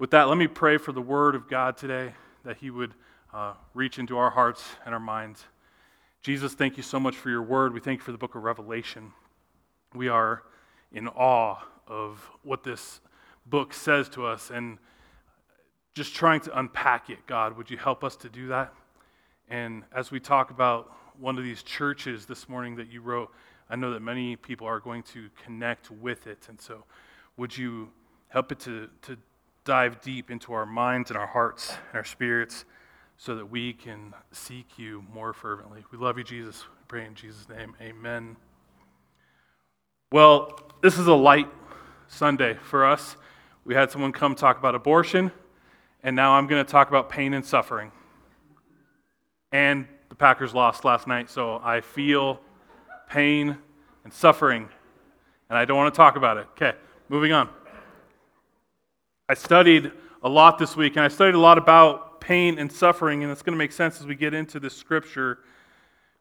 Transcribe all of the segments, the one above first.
With that, let me pray for the word of God today, that he would reach into our hearts and our minds. Jesus, thank you so much for your word. We thank you for the book of Revelation. We are in awe of what this book says to us and just trying to unpack it. God, would you help us to do that? And as we talk about one of these churches this morning that you wrote, I know that many people are going to connect with it. And so would you help it to dive deep into our minds and our hearts and our spirits so that we can seek you more fervently. We love you, Jesus. We pray in Jesus' name. Amen. Well, this is a light Sunday for us. We had someone come talk about abortion, and now I'm going to talk about pain and suffering. And the Packers lost last night, so I feel pain and suffering, and I don't want to talk about it. Okay, moving on. I studied a lot this week, and I studied a lot about pain and suffering, and it's going to make sense as we get into this scripture.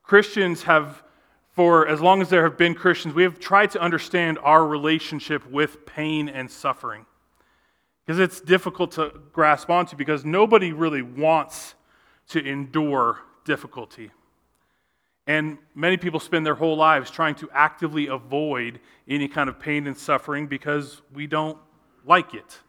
Christians have, for as long as there have been Christians, we have tried to understand our relationship with pain and suffering, because it's difficult to grasp onto, because nobody really wants to endure difficulty. And many people spend their whole lives trying to actively avoid any kind of pain and suffering because we don't like it.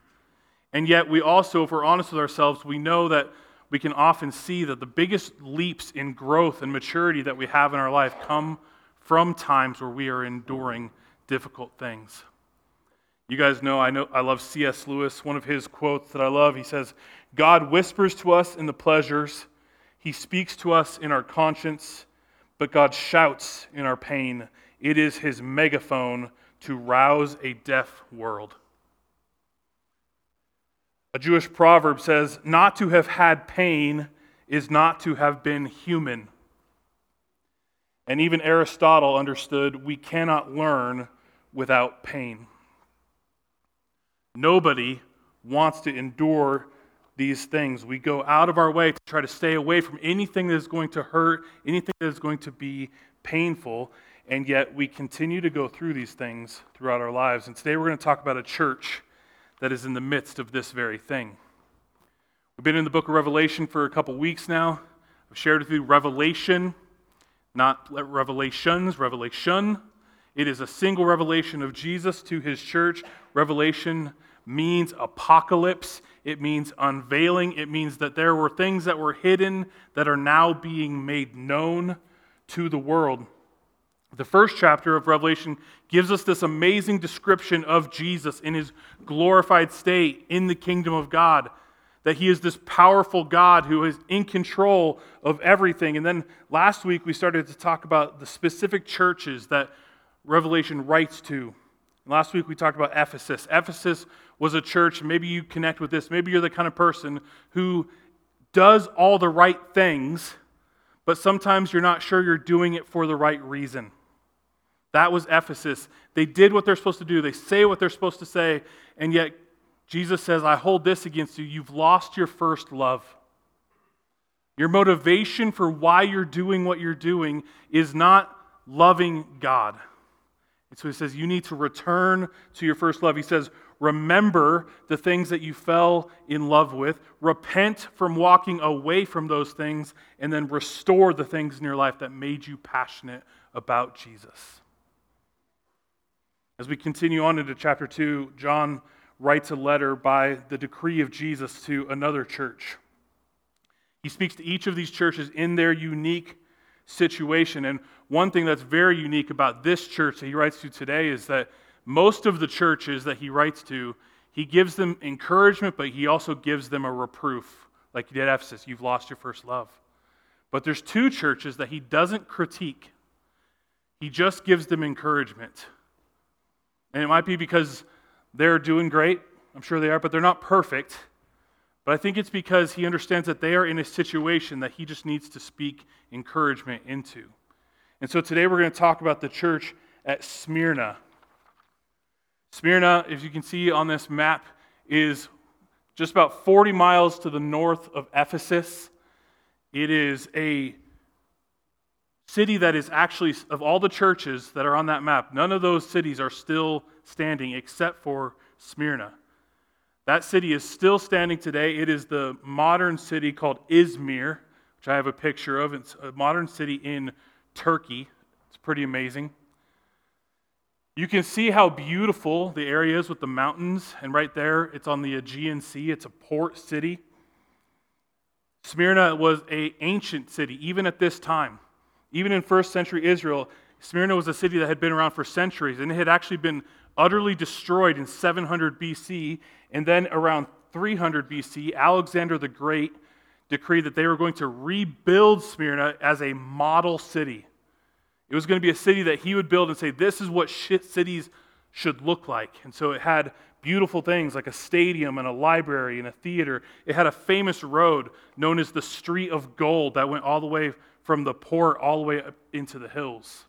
And yet we also, if we're honest with ourselves, we know that we can often see that the biggest leaps in growth and maturity that we have in our life come from times where we are enduring difficult things. You guys know, I love C.S. Lewis. One of his quotes that I love, he says, "God whispers to us in the pleasures, he speaks to us in our conscience, but God shouts in our pain. It is his megaphone to rouse a deaf world." A Jewish proverb says, "Not to have had pain is not to have been human." And even Aristotle understood we cannot learn without pain. Nobody wants to endure these things. We go out of our way to try to stay away from anything that is going to hurt, anything that is going to be painful, and yet we continue to go through these things throughout our lives. And today we're going to talk about a church that is in the midst of this very thing. We've been in the book of Revelation for a couple weeks now. I've shared with you Revelation, not Revelations, Revelation. It is a single revelation of Jesus to his church. Revelation means apocalypse. It means unveiling. It means that there were things that were hidden that are now being made known to the world. The first chapter of Revelation gives us this amazing description of Jesus in his glorified state in the kingdom of God, that he is this powerful God who is in control of everything. And then last week we started to talk about the specific churches that Revelation writes to. Last week we talked about Ephesus. Ephesus was a church, maybe you connect with this, maybe you're the kind of person who does all the right things, but sometimes you're not sure you're doing it for the right reason. That was Ephesus. They did what they're supposed to do. They say what they're supposed to say, and yet Jesus says, "I hold this against you. You've lost your first love." Your motivation for why you're doing what you're doing is not loving God. And so he says, you need to return to your first love. He says, remember the things that you fell in love with. Repent from walking away from those things, and then restore the things in your life that made you passionate about Jesus. As we continue on into chapter 2, John writes a letter by the decree of Jesus to another church. He speaks to each of these churches in their unique situation. And one thing that's very unique about this church that he writes to today is that most of the churches that he writes to, he gives them encouragement, but he also gives them a reproof, like he did at Ephesus, you've lost your first love. But there's two churches that he doesn't critique. He just gives them encouragement. And it might be because they're doing great, I'm sure they are, but they're not perfect. But I think it's because he understands that they are in a situation that he just needs to speak encouragement into. And so today we're going to talk about the church at Smyrna. Smyrna, if you can see on this map, is just about 40 miles to the north of Ephesus. It is a city that is actually, of all the churches that are on that map, none of those cities are still standing except for Smyrna. That city is still standing today. It is the modern city called Izmir, which I have a picture of. It's a modern city in Turkey. It's pretty amazing. You can see how beautiful the area is with the mountains. And right there, it's on the Aegean Sea. It's a port city. Smyrna was an ancient city, even at this time. Even in first century Israel, Smyrna was a city that had been around for centuries, and it had actually been utterly destroyed in 700 BC, and then around 300 BC, Alexander the Great decreed that they were going to rebuild Smyrna as a model city. It was going to be a city that he would build and say, this is what cities should look like. And so it had beautiful things like a stadium and a library and a theater. It had a famous road known as the Street of Gold that went all the way from the port all the way up into the hills.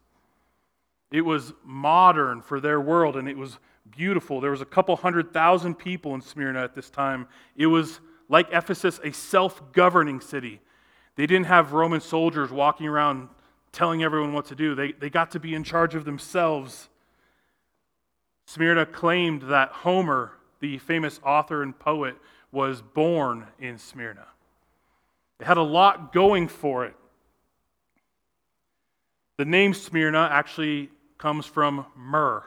It was modern for their world, and it was beautiful. There was a couple 100,000 people in Smyrna at this time. It was, like Ephesus, a self-governing city. They didn't have Roman soldiers walking around telling everyone what to do. They got to be in charge of themselves. Smyrna claimed that Homer, the famous author and poet, was born in Smyrna. It had a lot going for it. The name Smyrna actually comes from myrrh.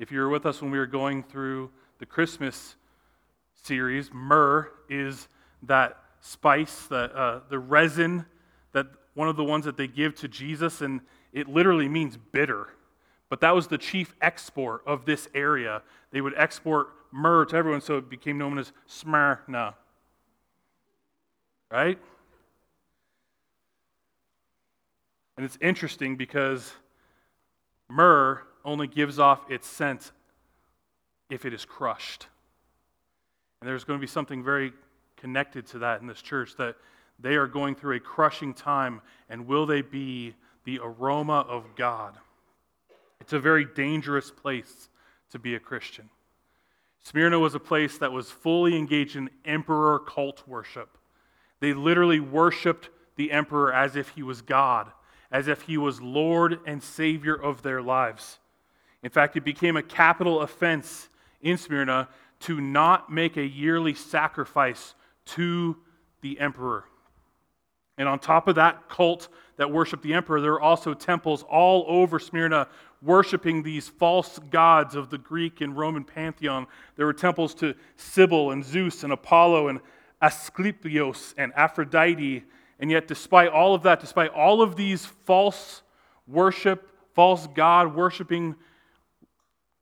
If you were with us when we were going through the Christmas series, myrrh is that spice, the resin, that one of the ones that they give to Jesus, and it literally means bitter. But that was the chief export of this area. They would export myrrh to everyone, so it became known as Smyrna. Right? And it's interesting because myrrh only gives off its scent if it is crushed. And there's going to be something very connected to that in this church, that they are going through a crushing time, and will they be the aroma of God? It's a very dangerous place to be a Christian. Smyrna was a place that was fully engaged in emperor cult worship. They literally worshipped the emperor as if he was God, as if he was Lord and Savior of their lives. In fact, it became a capital offense in Smyrna to not make a yearly sacrifice to the emperor. And on top of that cult that worshiped the emperor, there were also temples all over Smyrna worshiping these false gods of the Greek and Roman pantheon. There were temples to Sybil and Zeus and Apollo and Asclepius and Aphrodite. And yet, despite all of that, despite all of these false worship, false God-worshipping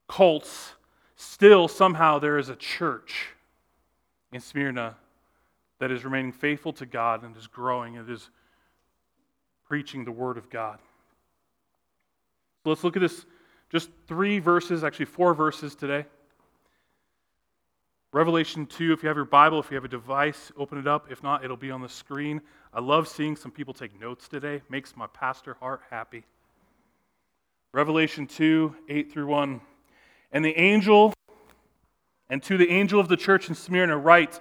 cults, still somehow there is a church in Smyrna that is remaining faithful to God and is growing and is preaching the Word of God. So let's look at this, just 3 verses, actually 4 verses today. Revelation 2, if you have your Bible, if you have a device, open it up. If not, it'll be on the screen. I love seeing some people take notes today. Makes my pastor heart happy. Revelation 2, 8-1. And to the angel of the church in Smyrna write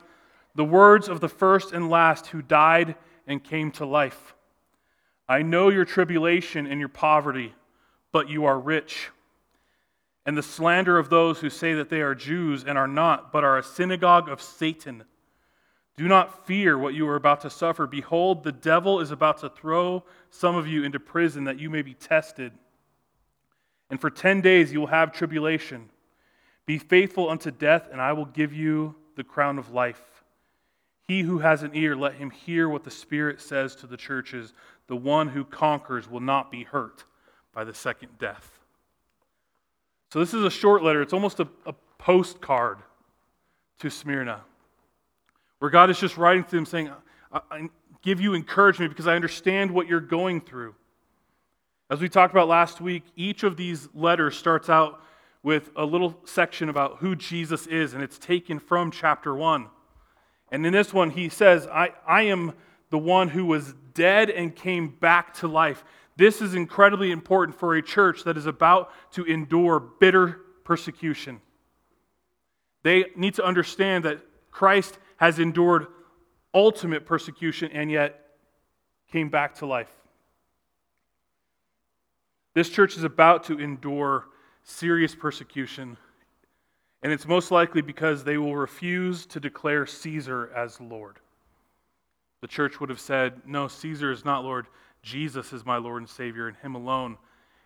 the words of the first and last who died and came to life. I know your tribulation and your poverty, but you are rich. And the slander of those who say that they are Jews and are not, but are a synagogue of Satan. Do not fear what you are about to suffer. Behold, the devil is about to throw some of you into prison that you may be tested. And for 10 days you will have tribulation. Be faithful unto death, and I will give you the crown of life. He who has an ear, let him hear what the Spirit says to the churches. The one who conquers will not be hurt by the second death. So this is a short letter. It's almost a postcard to Smyrna, where God is just writing to them saying, I give you encouragement because I understand what you're going through. As we talked about last week, each of these letters starts out with a little section about who Jesus is, and it's taken from chapter 1. And in this one, he says, I am the one who was dead and came back to life. This is incredibly important for a church that is about to endure bitter persecution. They need to understand that Christ has endured ultimate persecution and yet came back to life. This church is about to endure serious persecution And it's most likely because they will refuse to declare Caesar as Lord. The church would have said, no, Caesar is not Lord. Jesus is my Lord and Savior, and him alone.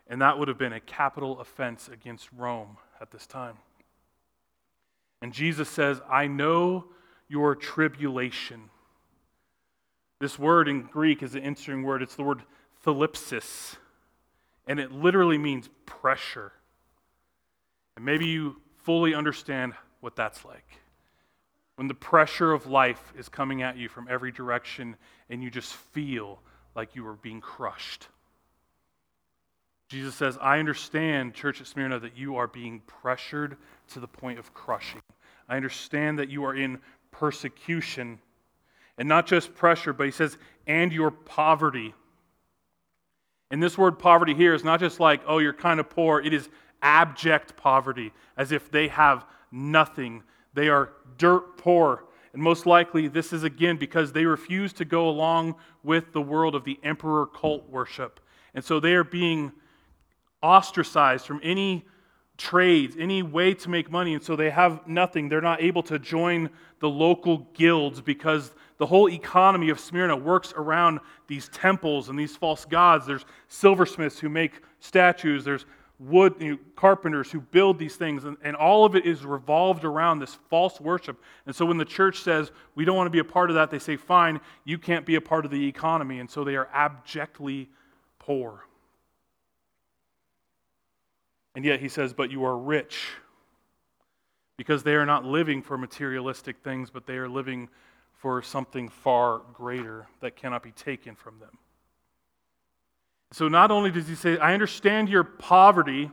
And that would have been a capital offense against Rome at this time. And Jesus says, I know your tribulation. This word in Greek is an interesting word. It's the word thlipsis. And it literally means pressure. And maybe you fully understand what that's like. When the pressure of life is coming at you from every direction and you just feel like you are being crushed. Jesus says, I understand, church at Smyrna, that you are being pressured to the point of crushing. I understand that you are in persecution. And not just pressure, but he says, and your poverty. And this word poverty here is not just like, oh, you're kind of poor. It is abject poverty, as if they have nothing. They are dirt poor. And most likely this is, again, because they refuse to go along with the world of the emperor cult worship. And so they are being ostracized from any trades, any way to make money, and so they have nothing. They're not able to join the local guilds because the whole economy of Smyrna works around these temples and these false gods. There's silversmiths who make statues. There's wood carpenters who build these things, and all of it is revolved around this false worship. And so when the church says, we don't want to be a part of that, they say, fine, you can't be a part of the economy, and so they are abjectly poor. And yet he says, but you are rich, because they are not living for materialistic things, but they are living for something far greater that cannot be taken from them. So not only does he say, I understand your poverty,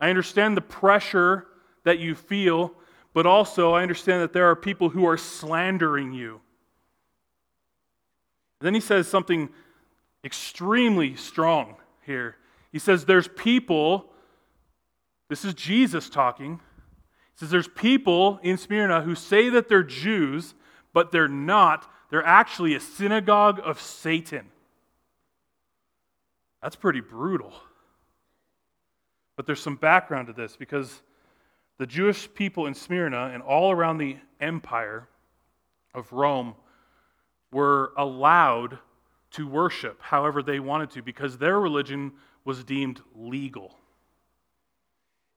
I understand the pressure that you feel, but also I understand that there are people who are slandering you. And then he says something extremely strong here. He says, there's people. This is Jesus talking. He says there's people in Smyrna who say that they're Jews, but they're not. They're actually a synagogue of Satan. That's pretty brutal. But there's some background to this, because the Jewish people in Smyrna and all around the empire of Rome were allowed to worship however they wanted to, because their religion was deemed legal.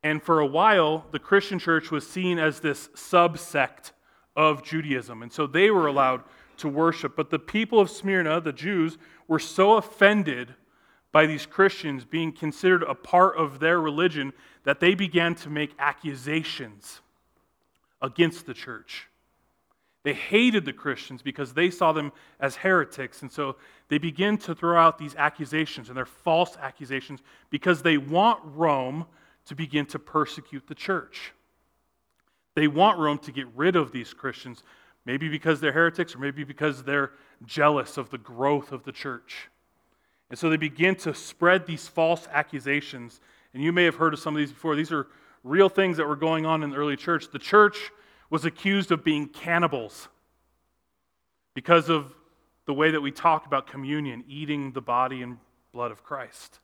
And for a while, the Christian church was seen as this subsect of Judaism. And so they were allowed to worship. But the people of Smyrna, the Jews, were so offended by these Christians being considered a part of their religion that they began to make accusations against the church. They hated the Christians because they saw them as heretics. And so they begin to throw out these accusations, and they're false accusations, because they want Rome to begin to persecute the church. They want Rome to get rid of these Christians, maybe because they're heretics, or maybe because they're jealous of the growth of the church. And so they begin to spread these false accusations. And you may have heard of some of these before. These are real things that were going on in the early church. The church was accused of being cannibals because of the way that we talked about communion, eating the body and blood of Christ.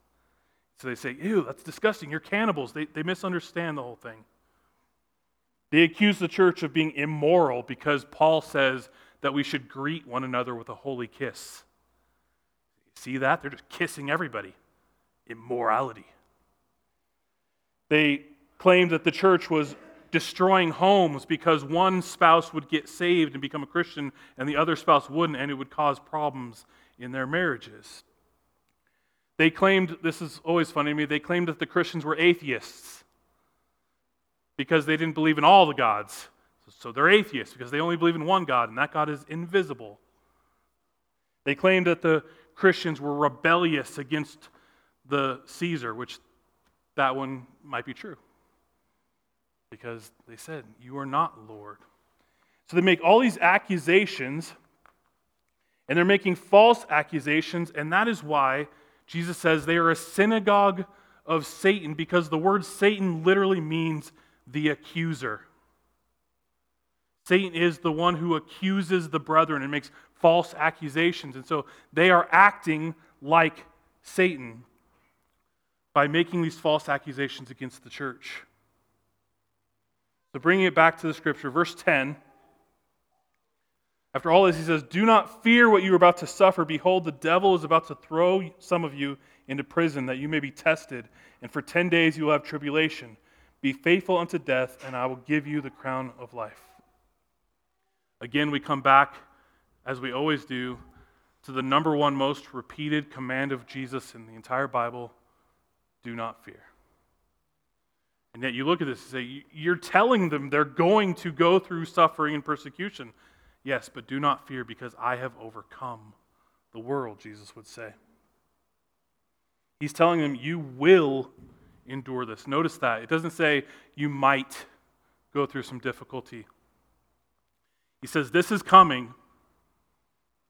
So they say, ew, that's disgusting. You're cannibals. They misunderstand the whole thing. They accuse the church of being immoral because Paul says that we should greet one another with a holy kiss. See that? They're just kissing everybody. Immorality. They claimed that the church was destroying homes because one spouse would get saved and become a Christian and the other spouse wouldn't, and it would cause problems in their marriages. They claimed, this is always funny to me, they claimed that the Christians were atheists because they didn't believe in all the gods. So they're atheists because they only believe in one God, and that God is invisible. They claimed that the Christians were rebellious against the Caesar, which that one might be true, because they said, you are not Lord. So they make all these accusations, and they're making false accusations, and that is why Jesus says they are a synagogue of Satan, because the word Satan literally means the accuser. Satan is the one who accuses the brethren and makes false accusations. And so they are acting like Satan by making these false accusations against the church. So bringing it back to the scripture, verse 10. After all this, he says, "Do not fear what you are about to suffer. Behold, the devil is about to throw some of you into prison, that you may be tested. And for 10 days you will have tribulation. Be faithful unto death, and I will give you the crown of life." Again, we come back, as we always do, to the number one most repeated command of Jesus in the entire Bible: do not fear. And yet you look at this and say, you're telling them they're going to go through suffering and persecution. Yes, but do not fear, because I have overcome the world, Jesus would say. He's telling them, you will endure this. Notice that. It doesn't say you might go through some difficulty. He says, this is coming.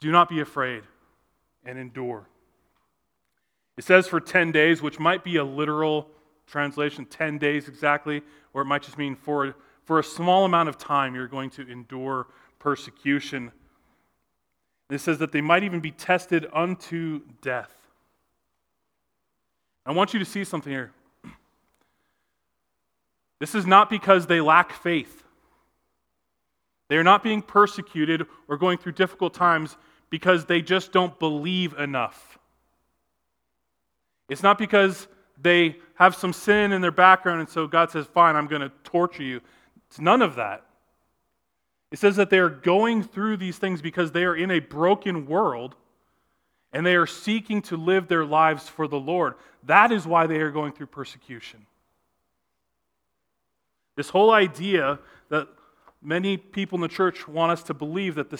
Do not be afraid, and endure. It says for 10 days, which might be a literal translation, 10 days exactly, or it might just mean for a small amount of time you're going to endure persecution. It says that they might even be tested unto death. I want you to see something here. This is not because they lack faith. They are not being persecuted or going through difficult times because they just don't believe enough. It's not because they have some sin in their background and so God says, fine, I'm going to torture you. It's none of that. It says that they are going through these things because they are in a broken world and they are seeking to live their lives for the Lord. That is why they are going through persecution. This whole idea that many people in the church want us to believe that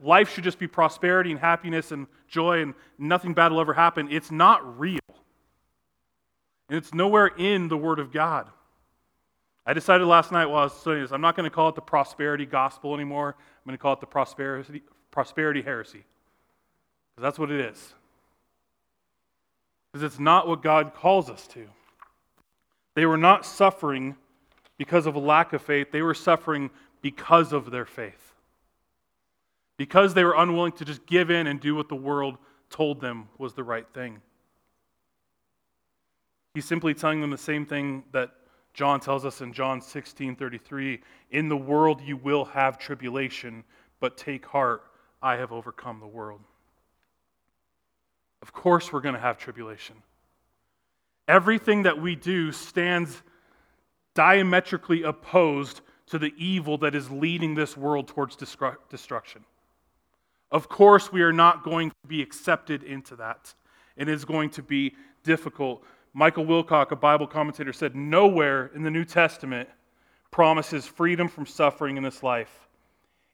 life should just be prosperity and happiness and joy and nothing bad will ever happen. It's not real. And it's nowhere in the Word of God. I decided last night while I was studying this, I'm not going to call it the prosperity gospel anymore. I'm going to call it the prosperity heresy. Because that's what it is. Because it's not what God calls us to. They were not suffering because of a lack of faith. They were suffering because of their faith. Because they were unwilling to just give in and do what the world told them was the right thing. He's simply telling them the same thing that John tells us in John 16:33. "In the world you will have tribulation, but take heart, I have overcome the world." Of course we're going to have tribulation. Everything that we do stands diametrically opposed to the evil that is leading this world towards destruction. Of course, we are not going to be accepted into that. It is going to be difficult. Michael Wilcock, a Bible commentator, said, "Nowhere in the New Testament promises freedom from suffering in this life.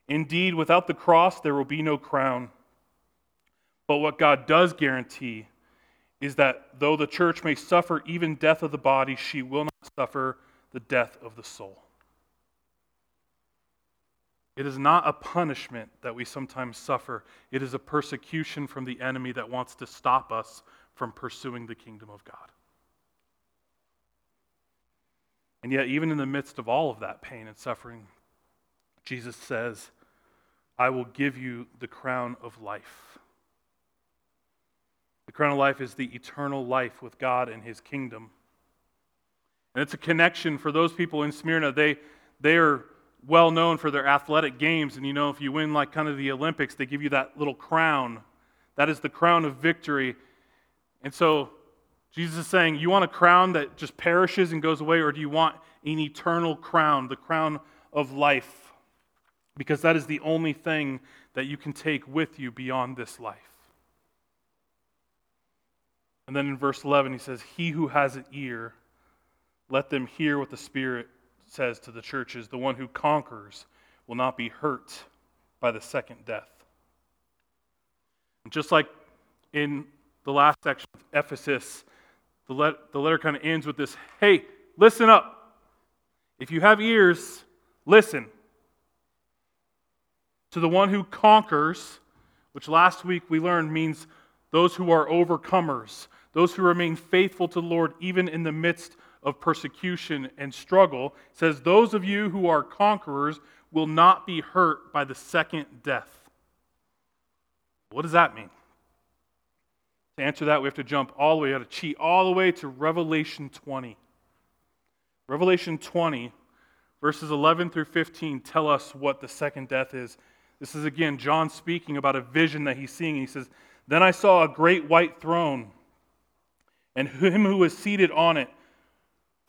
Indeed, without the cross, there will be no crown. But what God does guarantee is that though the church may suffer even death of the body, she will not suffer the death of the soul." It is not a punishment that we sometimes suffer. It is a persecution from the enemy that wants to stop us from pursuing the kingdom of God. And yet, even in the midst of all of that pain and suffering, Jesus says, "I will give you the crown of life." The crown of life is the eternal life with God and His kingdom. And it's a connection for those people in Smyrna. They are well known for their athletic games. And you know, if you win like kind of the Olympics, they give you that little crown. That is the crown of victory. And so Jesus is saying, you want a crown that just perishes and goes away, or do you want an eternal crown, the crown of life? Because that is the only thing that you can take with you beyond this life. And then in verse 11, he says, "He who has an ear, let them hear what the Spirit says to the churches. The one who conquers will not be hurt by the second death." And just like in the last section of Ephesus, the letter kind of ends with this, "Hey, listen up. If you have ears, listen." To the one who conquers, which last week we learned means those who are overcomers, those who remain faithful to the Lord even in the midst of persecution and struggle, says, "Those of you who are conquerors will not be hurt by the second death." What does that mean? To answer that, we have to jump all the way, we have to cheat all the way to Revelation 20. Revelation 20 Verses 11 through 15 tell us what the second death is. This is, again, John speaking about a vision that he's seeing. He says, "Then I saw a great white throne, and him who was seated on it.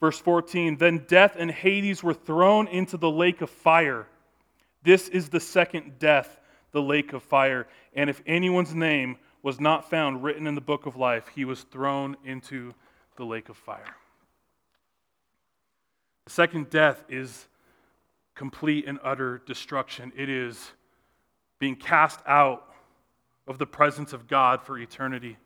Verse 14, "Then death and Hades were thrown into the lake of fire. This is the second death, the lake of fire. And if anyone's name was not found written in the book of life, he was thrown into the lake of fire." The second death is complete and utter destruction. It is being cast out of the presence of God for eternity,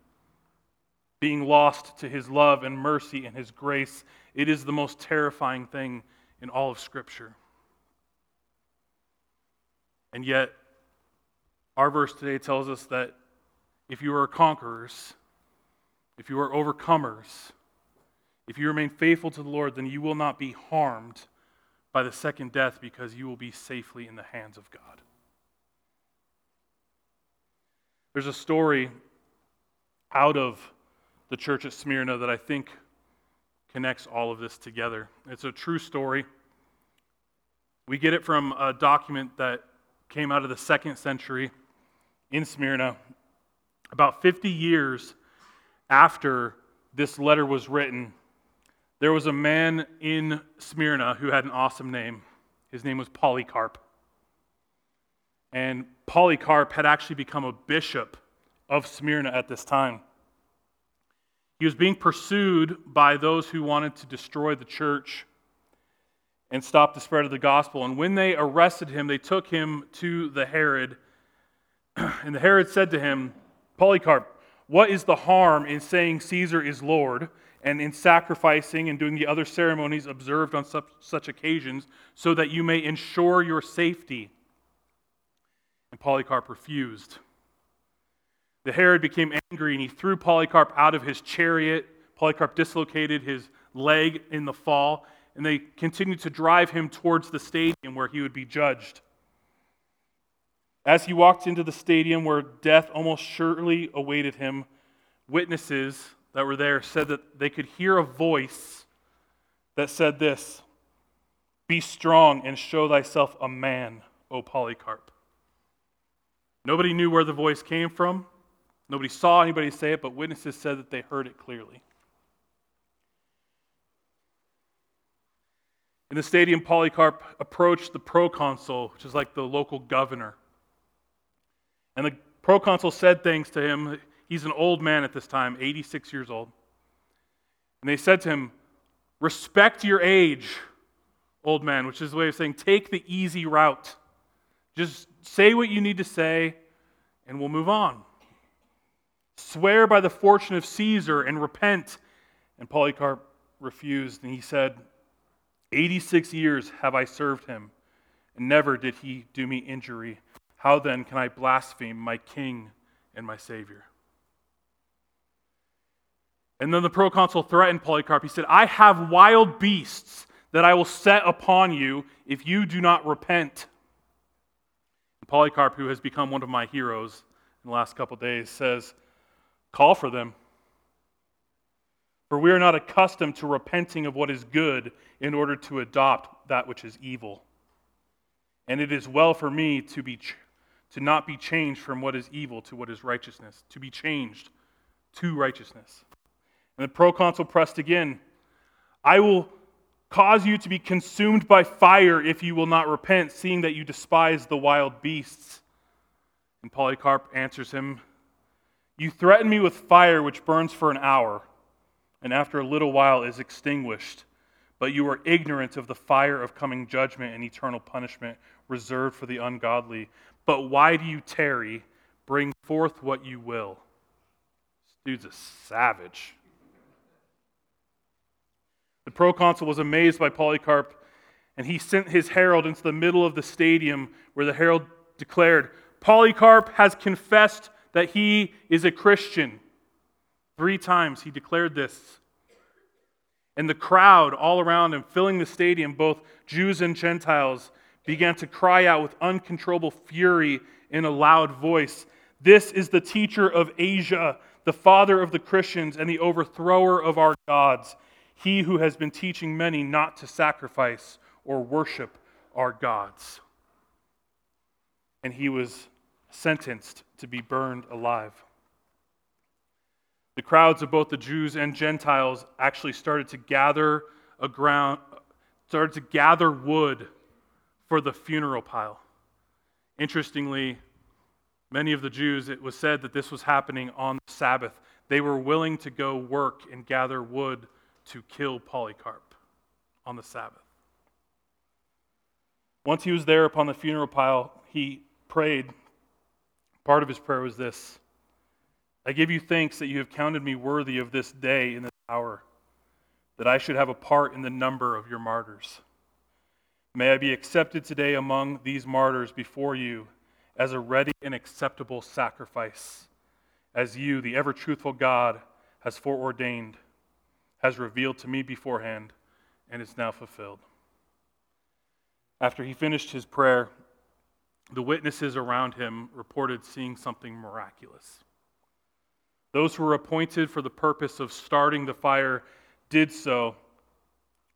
being lost to his love and mercy and his grace. It is the most terrifying thing in all of Scripture. And yet, our verse today tells us that if you are conquerors, if you are overcomers, if you remain faithful to the Lord, then you will not be harmed by the second death, because you will be safely in the hands of God. There's a story out of the church at Smyrna that I think connects all of this together. It's a true story. We get it from a document that came out of the 2nd century in Smyrna, about 50 years after this letter was written. There was a man in Smyrna who had an awesome name. His name was Polycarp. And Polycarp had actually become a bishop of Smyrna at this time. He was being pursued by those who wanted to destroy the church and stop the spread of the gospel. And when they arrested him, they took him to the Herod. And the Herod said to him, "Polycarp, what is the harm in saying Caesar is Lord, and in sacrificing and doing the other ceremonies observed on such occasions, so that you may ensure your safety?" And Polycarp refused. The Herod became angry, and he threw Polycarp out of his chariot. Polycarp dislocated his leg in the fall, and they continued to drive him towards the stadium where he would be judged. As he walked into the stadium where death almost surely awaited him, witnesses that were there said that they could hear a voice that said this, "Be strong and show thyself a man, O Polycarp." Nobody knew where the voice came from. Nobody saw anybody say it, but witnesses said that they heard it clearly. In the stadium, Polycarp approached the proconsul, which is like the local governor. And the proconsul said things to him. He's an old man at this time, 86 years old. And they said to him, "Respect your age, old man," which is a way of saying, take the easy route. Just say what you need to say, and we'll move on. "Swear by the fortune of Caesar and repent." And Polycarp refused, and he said, 86 years have I served him, and never did he do me injury. How then can I blaspheme my king and my Savior?" And then the proconsul threatened Polycarp. He said, "I have wild beasts that I will set upon you if you do not repent." And Polycarp, who has become one of my heroes in the last couple of days, says, "Call for them. For we are not accustomed to repenting of what is good in order to adopt that which is evil. And it is well for me to not be changed from what is evil to what is righteousness, to be changed to righteousness." And the proconsul pressed again, "I will cause you to be consumed by fire if you will not repent, seeing that you despise the wild beasts." And Polycarp answers him, "You threaten me with fire which burns for an hour, and after a little while is extinguished. But you are ignorant of the fire of coming judgment and eternal punishment reserved for the ungodly. But why do you tarry? Bring forth what you will." This dude's a savage. The proconsul was amazed by Polycarp, and he sent his herald into the middle of the stadium, where the herald declared, Polycarp has confessed that he is a Christian. 3 times he declared this. And the crowd all around him, filling the stadium, both Jews and Gentiles, began to cry out with uncontrollable fury in a loud voice, This is the teacher of Asia, the father of the Christians and the overthrower of our gods, he who has been teaching many not to sacrifice or worship our gods. And he was sentenced to be burned alive. The crowds of both the Jews and Gentiles actually started to gather wood for the funeral pile. Interestingly, many of the Jews, it was said that this was happening on the Sabbath. They were willing to go work and gather wood to kill Polycarp on the Sabbath. Once he was there upon the funeral pile, he prayed. Part of his prayer was this: I give you thanks that you have counted me worthy of this day and this hour, that I should have a part in the number of your martyrs. May I be accepted today among these martyrs before you as a ready and acceptable sacrifice, as you, the ever-truthful God, has foreordained, has revealed to me beforehand, and is now fulfilled. After he finished his prayer, the witnesses around him reported seeing something miraculous. Those who were appointed for the purpose of starting the fire did so,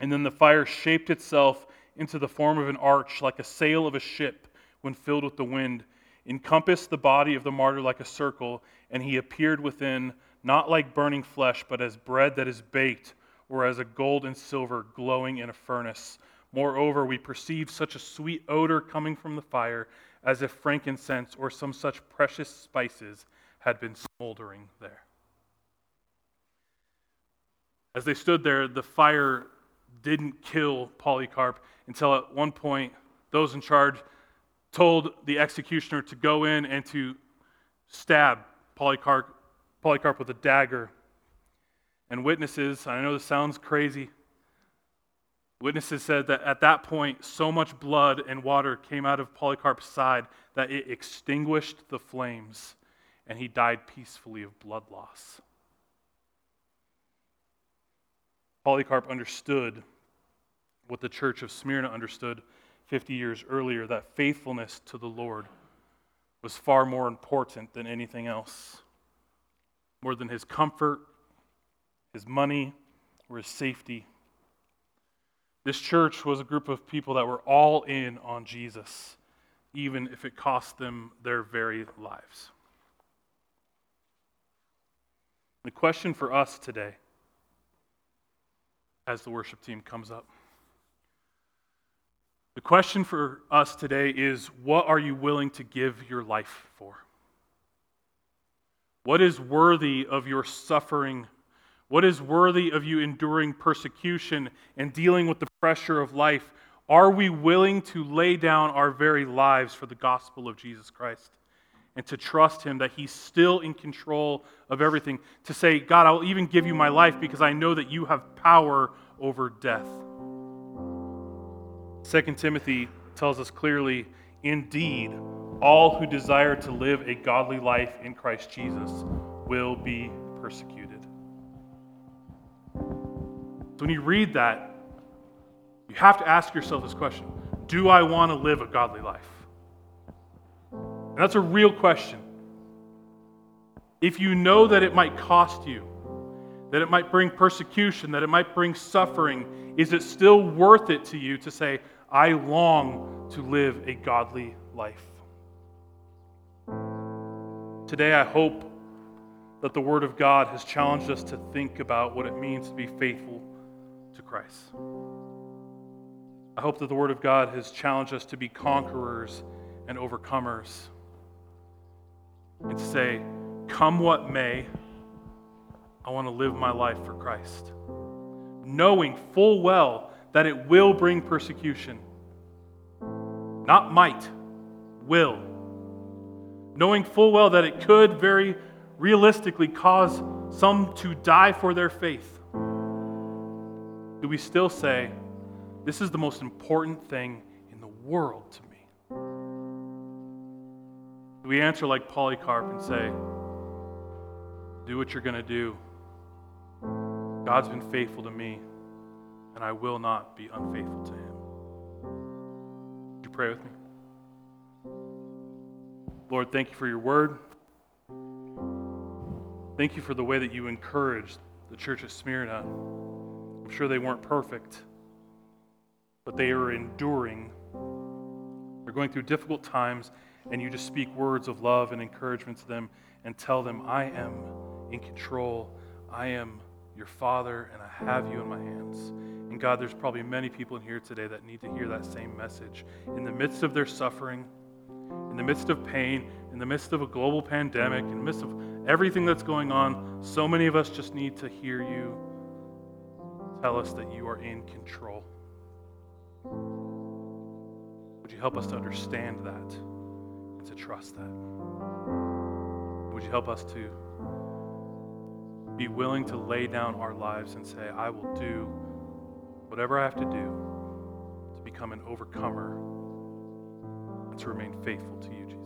and then the fire shaped itself into the form of an arch, like a sail of a ship when filled with the wind, encompassed the body of the martyr like a circle, and he appeared within, not like burning flesh, but as bread that is baked, or as a gold and silver glowing in a furnace. Moreover, we perceived such a sweet odor coming from the fire, as if frankincense or some such precious spices had been smoldering there. As they stood there, the fire didn't kill Polycarp until at one point those in charge told the executioner to go in and to stab Polycarp with a dagger. And witnesses, I know this sounds crazy, witnesses said that at that point, so much blood and water came out of Polycarp's side that it extinguished the flames, and he died peacefully of blood loss. Polycarp understood what the church of Smyrna understood 50 years earlier, that faithfulness to the Lord was far more important than anything else, more than his comfort, his money, or his safety. This church was a group of people that were all in on Jesus, even if it cost them their very lives. The question for us today, as the worship team comes up, the question for us today is, what are you willing to give your life for? What is worthy of your suffering? What is worthy of you enduring persecution and dealing with the pressure of life? Are we willing to lay down our very lives for the gospel of Jesus Christ and to trust him that he's still in control of everything? To say, God, I'll even give you my life because I know that you have power over death. 2 Timothy tells us clearly, indeed, all who desire to live a godly life in Christ Jesus will be persecuted. So when you read that, you have to ask yourself this question: do I want to live a godly life? And that's a real question. If you know that it might cost you, that it might bring persecution, that it might bring suffering, is it still worth it to you to say, I long to live a godly life? Today, I hope that the Word of God has challenged us to think about what it means to be faithful to Christ. I hope that the Word of God has challenged us to be conquerors and overcomers, and to say, come what may, I want to live my life for Christ, knowing full well that it will bring persecution. Not might, will. Knowing full well that it could very realistically cause some to die for their faith. Do we still say, This is the most important thing in the world to me. We answer like Polycarp and say, do what you're going to do. God's been faithful to me, and I will not be unfaithful to him. Would you pray with me? Lord, thank you for your word. Thank you for the way that you encouraged the church of Smyrna. I'm sure they weren't perfect, but they are enduring. They're going through difficult times, and you just speak words of love and encouragement to them and tell them, I am in control. I am your Father, and I have you in my hands. And God, there's probably many people in here today that need to hear that same message. In the midst of their suffering, in the midst of pain, in the midst of a global pandemic, in the midst of everything that's going on, so many of us just need to hear you tell us that you are in control. Would you help us to understand that and to trust that? Would you help us to be willing to lay down our lives and say, I will do whatever I have to do to become an overcomer and to remain faithful to you, Jesus.